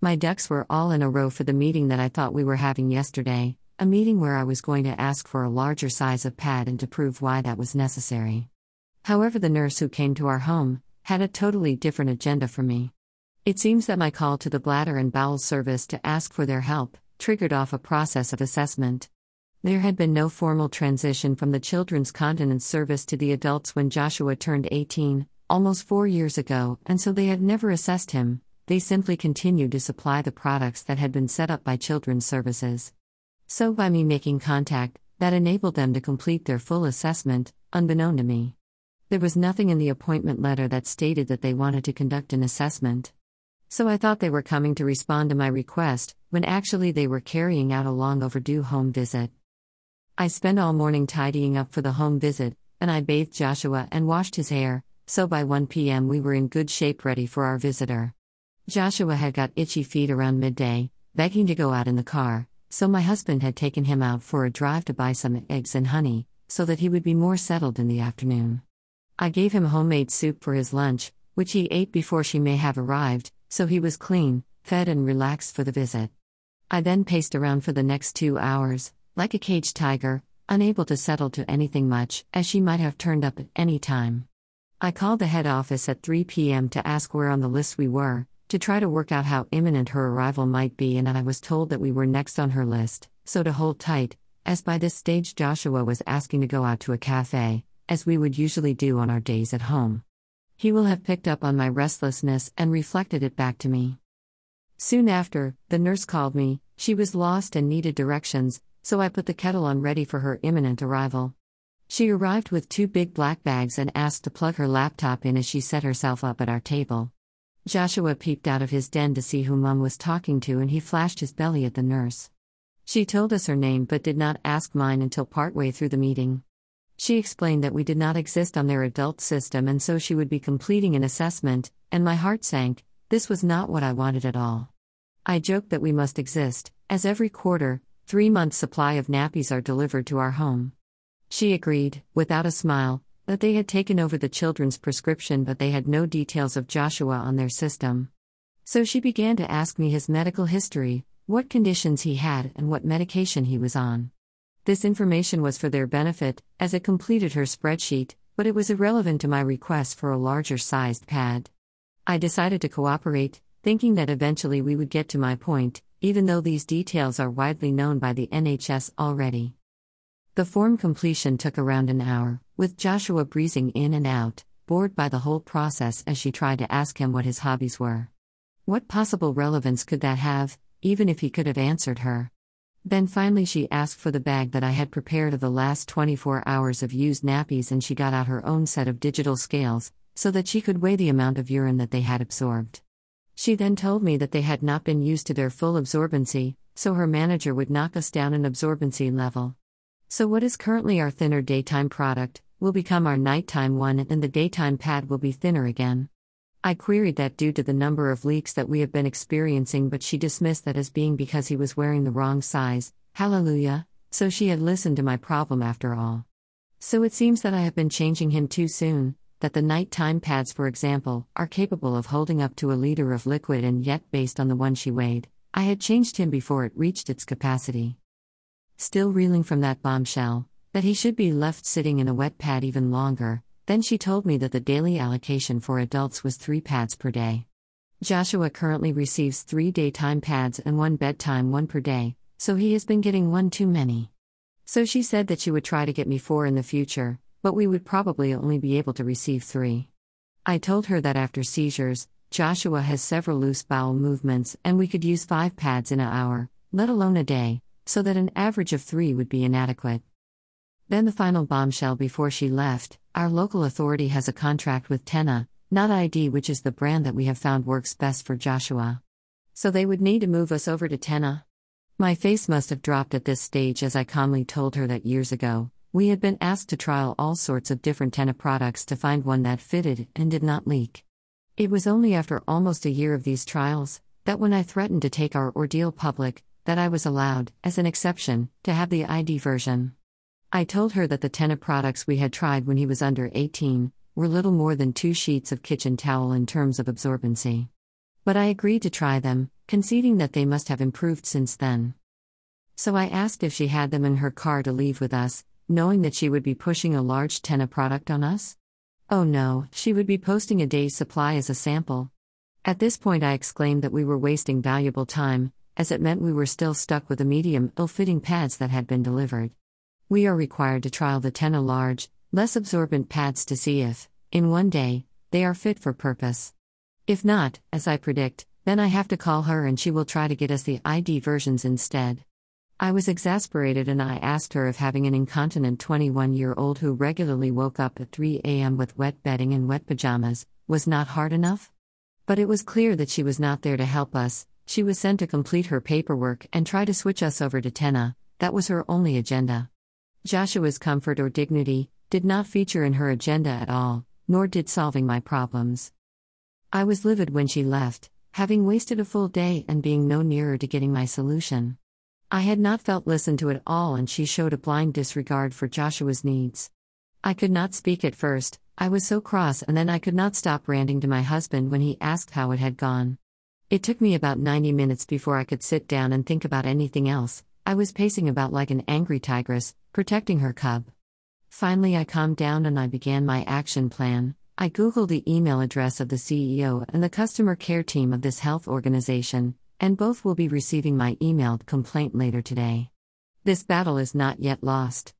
My ducks were all in a row for the meeting that I thought we were having yesterday, a meeting where I was going to ask for a larger size of pad and to prove why that was necessary. However, the nurse who came to our home had a totally different agenda for me. It seems that my call to the bladder and bowel service to ask for their help triggered off a process of assessment. There had been no formal transition from the children's continence service to the adults when Joshua turned 18, almost 4 years ago, and so they had never assessed him. They simply continued to supply the products that had been set up by children's services. So by me making contact, that enabled them to complete their full assessment, unbeknown to me. There was nothing in the appointment letter that stated that they wanted to conduct an assessment. So I thought they were coming to respond to my request, when actually they were carrying out a long overdue home visit. I spent all morning tidying up for the home visit, and I bathed Joshua and washed his hair, so by 1 p.m. we were in good shape ready for our visitor. Joshua had got itchy feet around midday, begging to go out in the car, so my husband had taken him out for a drive to buy some eggs and honey, so that he would be more settled in the afternoon. I gave him homemade soup for his lunch, which he ate before she may have arrived, so he was clean, fed and relaxed for the visit. I then paced around for the next 2 hours, like a caged tiger, unable to settle to anything much, as she might have turned up at any time. I called the head office at 3 p.m. to ask where on the list we were, to try to work out how imminent her arrival might be, and I was told that we were next on her list, so to hold tight, as by this stage Joshua was asking to go out to a cafe, as we would usually do on our days at home. He will have picked up on my restlessness and reflected it back to me. Soon after, the nurse called me. She was lost and needed directions, so I put the kettle on ready for her imminent arrival. She arrived with 2 big black bags and asked to plug her laptop in as she set herself up at our table. Joshua peeped out of his den to see who Mum was talking to, and he flashed his belly at the nurse. She told us her name but did not ask mine until partway through the meeting. She explained that we did not exist on their adult system and so she would be completing an assessment, and my heart sank. This was not what I wanted at all. I joked that we must exist, as every quarter, 3 months' supply of nappies are delivered to our home. She agreed, without a smile, that they had taken over the children's prescription but they had no details of Joshua on their system. So she began to ask me his medical history, what conditions he had and what medication he was on. This information was for their benefit, as it completed her spreadsheet, but it was irrelevant to my request for a larger-sized pad. I decided to cooperate, thinking that eventually we would get to my point, even though these details are widely known by the NHS already. The form completion took around an hour, with Joshua breezing in and out, bored by the whole process as she tried to ask him what his hobbies were. What possible relevance could that have, even if he could have answered her? Then finally she asked for the bag that I had prepared of the last 24 hours of used nappies, and she got out her own set of digital scales, so that she could weigh the amount of urine that they had absorbed. She then told me that they had not been used to their full absorbency, so her manager would knock us down an absorbency level. So what is currently our thinner daytime product will become our nighttime one, and the daytime pad will be thinner again. I queried that due to the number of leaks that we have been experiencing, but she dismissed that as being because he was wearing the wrong size. Hallelujah, so she had listened to my problem after all. So it seems that I have been changing him too soon, that the nighttime pads, for example, are capable of holding up to a liter of liquid, and yet based on the one she weighed, I had changed him before it reached its capacity. Still reeling from that bombshell, that he should be left sitting in a wet pad even longer, then she told me that the daily allocation for adults was 3 pads per day. Joshua currently receives 3 daytime pads and 1 bedtime one per day, so he has been getting one too many. So she said that she would try to get me 4 in the future, but we would probably only be able to receive 3. I told her that after seizures, Joshua has several loose bowel movements and we could use 5 pads in an hour, let alone a day, so that an average of 3 would be inadequate. Then the final bombshell before she left: our local authority has a contract with Tena, not ID, which is the brand that we have found works best for Joshua. So they would need to move us over to Tena. My face must have dropped at this stage, as I calmly told her that years ago, we had been asked to trial all sorts of different Tena products to find one that fitted and did not leak. It was only after almost a year of these trials, that when I threatened to take our ordeal public, that I was allowed, as an exception, to have the ID version. I told her that the Tena products we had tried when he was under 18 were little more than 2 sheets of kitchen towel in terms of absorbency. But I agreed to try them, conceding that they must have improved since then. So I asked if she had them in her car to leave with us, knowing that she would be pushing a large Tena product on us? Oh no, she would be posting a day's supply as a sample. At this point I exclaimed that we were wasting valuable time, as it meant we were still stuck with the medium ill-fitting pads that had been delivered. We are required to trial the Tena large, less absorbent pads to see if, in one day, they are fit for purpose. If not, as I predict, then I have to call her and she will try to get us the ID versions instead. I was exasperated and I asked her if having an incontinent 21-year-old who regularly woke up at 3 a.m. with wet bedding and wet pajamas was not hard enough. But it was clear that she was not there to help us. She was sent to complete her paperwork and try to switch us over to Tena. That was her only agenda. Joshua's comfort or dignity did not feature in her agenda at all, nor did solving my problems. I was livid when she left, having wasted a full day and being no nearer to getting my solution. I had not felt listened to at all and she showed a blind disregard for Joshua's needs. I could not speak at first, I was so cross, and then I could not stop ranting to my husband when he asked how it had gone. It took me about 90 minutes before I could sit down and think about anything else. I was pacing about like an angry tigress, protecting her cub. Finally I calmed down and I began my action plan. I googled the email address of the CEO and the customer care team of this health organization, and both will be receiving my emailed complaint later today. This battle is not yet lost.